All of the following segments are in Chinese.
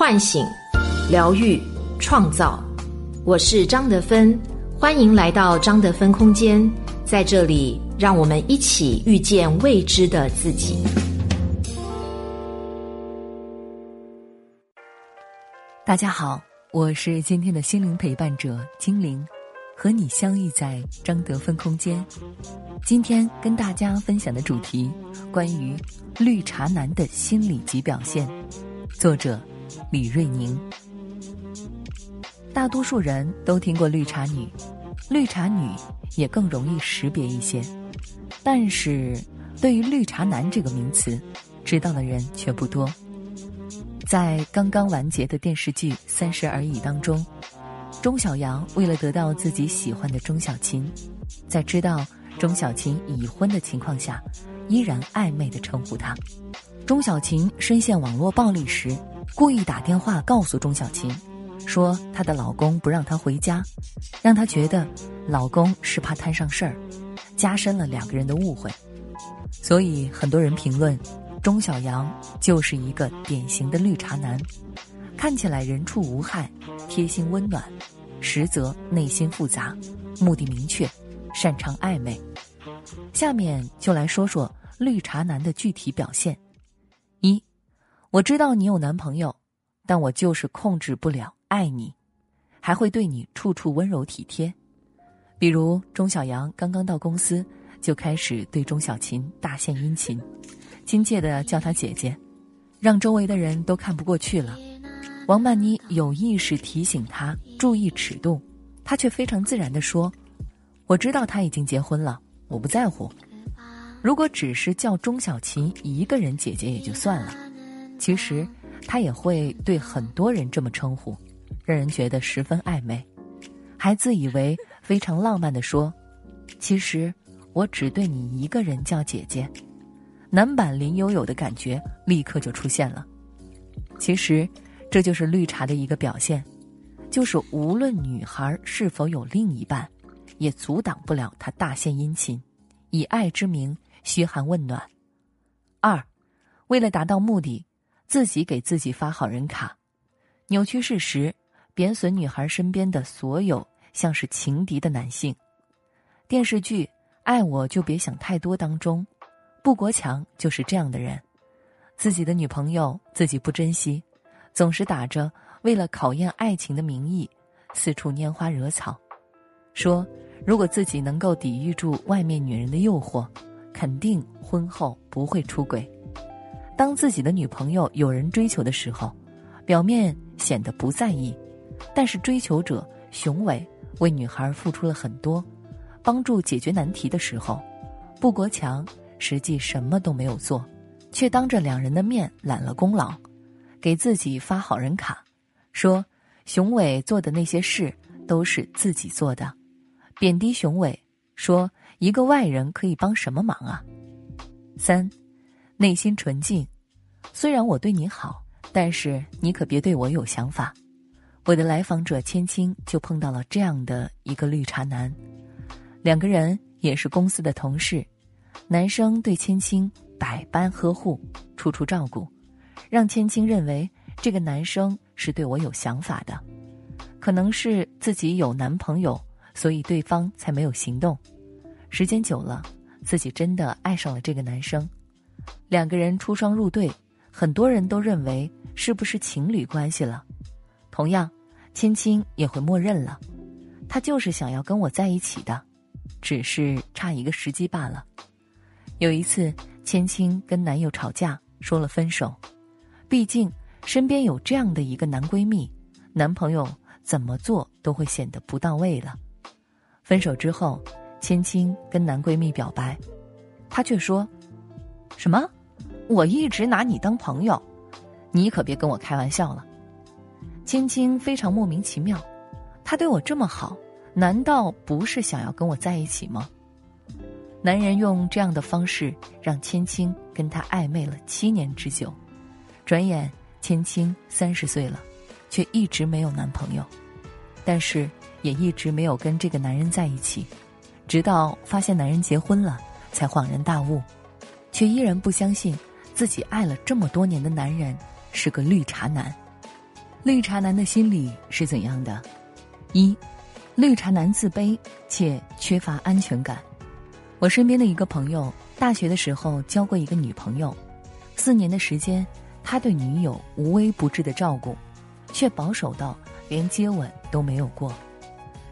唤醒、疗愈、创造。我是张德芬，欢迎来到张德芬空间，在这里让我们一起遇见未知的自己。大家好，我是今天的心灵陪伴者精灵，和你相遇在张德芬空间。今天跟大家分享的主题，关于绿茶男的心理及表现，作者李瑞宁。大多数人都听过绿茶女，绿茶女也更容易识别一些，但是对于绿茶男这个名词，知道的人却不多。在刚刚完结的电视剧《30而已》当中，钟晓阳为了得到自己喜欢的钟晓芹，在知道钟晓芹已婚的情况下，依然暧昧地称呼她。钟晓芹深陷网络暴力时，故意打电话告诉钟晓芹，说她的老公不让她回家，让她觉得老公是怕摊上事儿，加深了两个人的误会。所以很多人评论钟晓阳就是一个典型的绿茶男，看起来人畜无害，贴心温暖，实则内心复杂，目的明确，擅长暧昧。下面就来说说绿茶男的具体表现。一，我知道你有男朋友，但我就是控制不了爱你，还会对你处处温柔体贴。比如钟晓阳刚刚到公司，就开始对钟晓芹大献殷勤，亲切地叫她姐姐，让周围的人都看不过去了。王曼妮有意识提醒她注意尺度，她却非常自然地说，我知道她已经结婚了，我不在乎。如果只是叫钟晓芹一个人姐姐也就算了，其实她也会对很多人这么称呼，让人觉得十分暧昧，还自以为非常浪漫地说，其实我只对你一个人叫姐姐。男版林有有的感觉立刻就出现了。其实这就是绿茶的一个表现，就是无论女孩是否有另一半，也阻挡不了她大献殷勤，以爱之名嘘寒问暖。二，为了达到目的，自己给自己发好人卡，扭曲事实，贬损女孩身边的所有像是情敌的男性。电视剧《爱我就别想太多》当中，布国强就是这样的人，自己的女朋友自己不珍惜，总是打着为了考验爱情的名义四处拈花惹草，说如果自己能够抵御住外面女人的诱惑，肯定婚后不会出轨。当自己的女朋友有人追求的时候，表面显得不在意，但是追求者雄伟为女孩付出了很多，帮助解决难题的时候，布国强实际什么都没有做，却当着两人的面揽了功劳，给自己发好人卡，说熊伟做的那些事都是自己做的，贬低熊伟，说一个外人可以帮什么忙啊。三，内心纯净，虽然我对你好，但是你可别对我有想法。我的来访者千青就碰到了这样的一个绿茶男，两个人也是公司的同事，男生对千青百般呵护，处处照顾，让千青认为这个男生是对我有想法的，可能是自己有男朋友，所以对方才没有行动。时间久了，自己真的爱上了这个男生，两个人出双入对，很多人都认为是不是情侣关系了。同样，千青也会默认了，他就是想要跟我在一起的，只是差一个时机罢了。有一次，千青跟男友吵架，说了分手，毕竟身边有这样的一个男闺蜜，男朋友怎么做都会显得不到位了。分手之后，千青跟男闺蜜表白，他却说，什么？我一直拿你当朋友，你可别跟我开玩笑了。千青非常莫名其妙，他对我这么好，难道不是想要跟我在一起吗？男人用这样的方式让千青跟他暧昧了7年之久。转眼千青30岁了，却一直没有男朋友，但是也一直没有跟这个男人在一起，直到发现男人结婚了才恍然大悟，却依然不相信自己爱了这么多年的男人是个绿茶男。绿茶男的心理是怎样的？一，绿茶男自卑且缺乏安全感。我身边的一个朋友，大学的时候交过一个女朋友，4年的时间，他对女友无微不至的照顾，却保守到连接吻都没有过。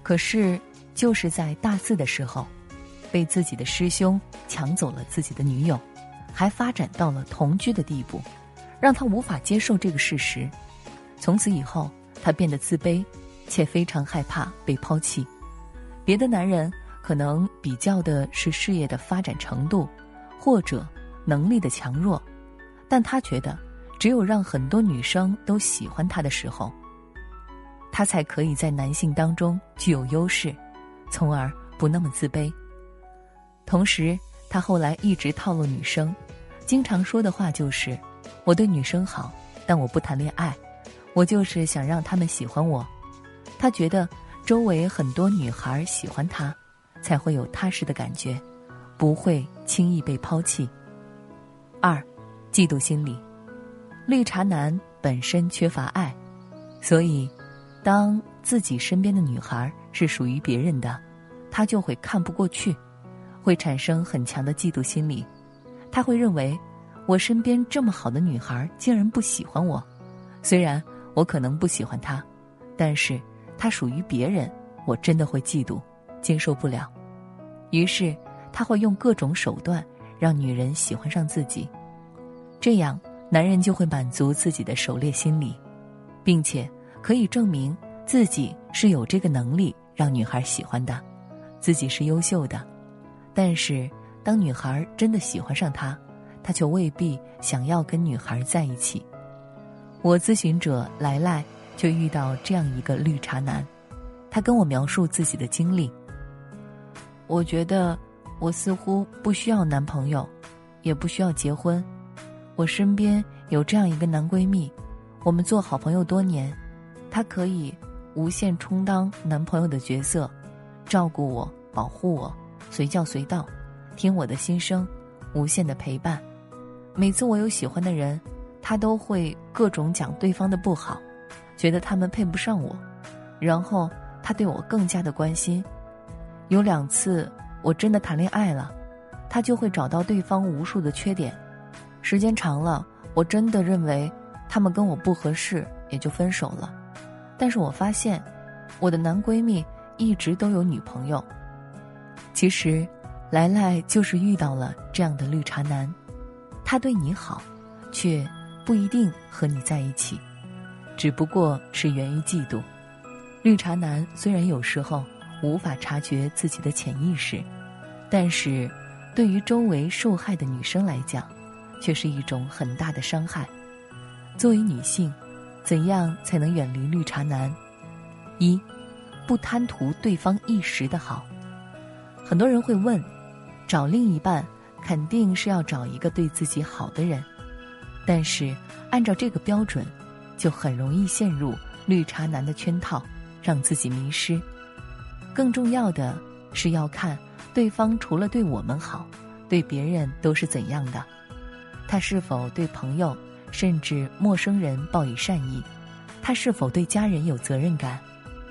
可是就是在大四的时候，被自己的师兄抢走了自己的女友，还发展到了同居的地步，让他无法接受这个事实。从此以后，他变得自卑，且非常害怕被抛弃。别的男人可能比较的是事业的发展程度，或者能力的强弱，但他觉得只有让很多女生都喜欢他的时候，他才可以在男性当中具有优势，从而不那么自卑。同时，他后来一直套路女生，经常说的话就是：“我对女生好，但我不谈恋爱。”我就是想让他们喜欢我。他觉得周围很多女孩喜欢他，才会有踏实的感觉，不会轻易被抛弃。二，嫉妒心理。绿茶男本身缺乏爱，所以当自己身边的女孩是属于别人的，他就会看不过去，会产生很强的嫉妒心理。他会认为，我身边这么好的女孩竟然不喜欢我，虽然我可能不喜欢他，但是他属于别人，我真的会嫉妒，接受不了。于是他会用各种手段让女人喜欢上自己，这样男人就会满足自己的狩猎心理，并且可以证明自己是有这个能力让女孩喜欢的，自己是优秀的。但是当女孩真的喜欢上他，他却未必想要跟女孩在一起。我咨询者来来就遇到这样一个绿茶男，他跟我描述自己的经历。我觉得我似乎不需要男朋友，也不需要结婚。我身边有这样一个男闺蜜，我们做好朋友多年，他可以无限充当男朋友的角色，照顾我，保护我，随叫随到，听我的心声，无限的陪伴。每次我有喜欢的人，他都会各种讲对方的不好，觉得他们配不上我，然后他对我更加的关心。有2次我真的谈恋爱了，他就会找到对方无数的缺点。时间长了，我真的认为他们跟我不合适，也就分手了。但是我发现我的男闺蜜一直都有女朋友。其实来来就是遇到了这样的绿茶男，他对你好，却不一定和你在一起，只不过是源于嫉妒。绿茶男虽然有时候无法察觉自己的潜意识，但是对于周围受害的女生来讲，却是一种很大的伤害。作为女性，怎样才能远离绿茶男？一，不贪图对方一时的好。很多人会问，找另一半肯定是要找一个对自己好的人，但是按照这个标准，就很容易陷入绿茶男的圈套，让自己迷失。更重要的是要看对方除了对我们好，对别人都是怎样的，他是否对朋友甚至陌生人报以善意，他是否对家人有责任感，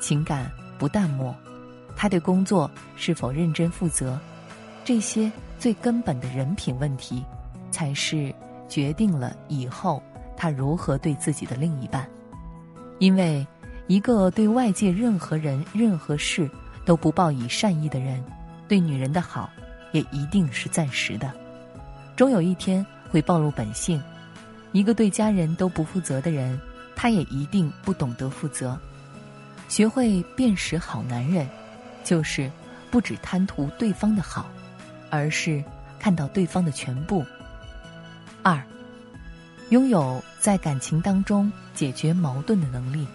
情感不淡漠，他对工作是否认真负责。这些最根本的人品问题，才是决定了以后他如何对自己的另一半。因为一个对外界任何人任何事都不抱以善意的人，对女人的好也一定是暂时的，终有一天会暴露本性。一个对家人都不负责的人，他也一定不懂得负责。学会辨识好男人，就是不只贪图对方的好，而是看到对方的全部。二，拥有在感情当中解决矛盾的能力。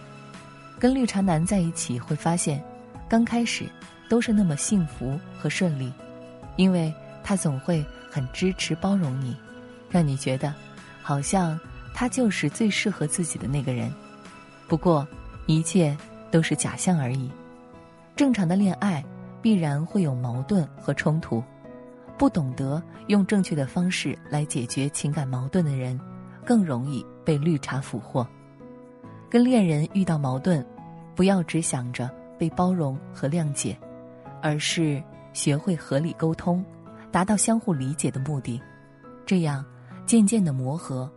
跟绿茶男在一起会发现，刚开始都是那么幸福和顺利，因为他总会很支持包容你，让你觉得好像他就是最适合自己的那个人。不过一切都是假象而已，正常的恋爱必然会有矛盾和冲突。不懂得用正确的方式来解决情感矛盾的人，更容易被绿茶俘获。跟恋人遇到矛盾，不要只想着被包容和谅解，而是学会合理沟通，达到相互理解的目的。这样渐渐的磨合，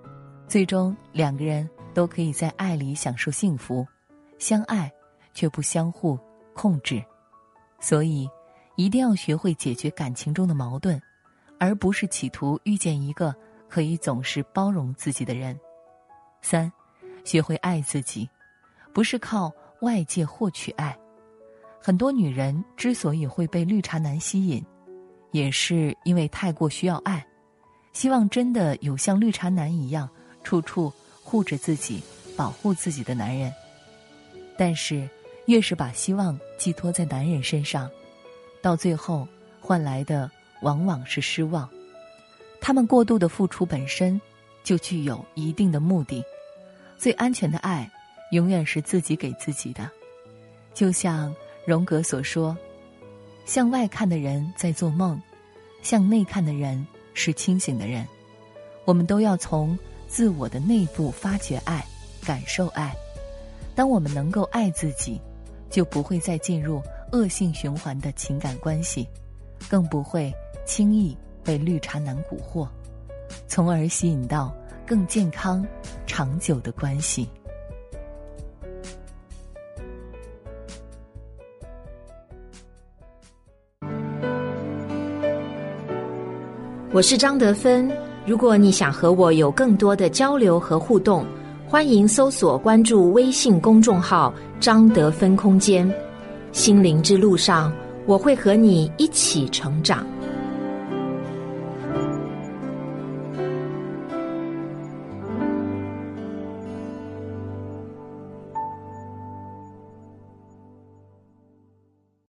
最终两个人都可以在爱里享受幸福，相爱却不相互控制。所以一定要学会解决感情中的矛盾，而不是企图遇见一个可以总是包容自己的人。3，学会爱自己，不是靠外界获取爱。很多女人之所以会被绿茶男吸引，也是因为太过需要爱，希望真的有像绿茶男一样处处护着自己、保护自己的男人。但是越是把希望寄托在男人身上，到最后换来的往往是失望。他们过度的付出本身就具有一定的目的，最安全的爱永远是自己给自己的。就像荣格所说，向外看的人在做梦，向内看的人是清醒的人。我们都要从自我的内部发掘爱，感受爱。当我们能够爱自己，就不会再进入恶性循环的情感关系，更不会轻易被绿茶男蛊惑，从而吸引到更健康长久的关系。我是张德芬，如果你想和我有更多的交流和互动，欢迎搜索关注微信公众号张德芬空间。心灵之路上，我会和你一起成长。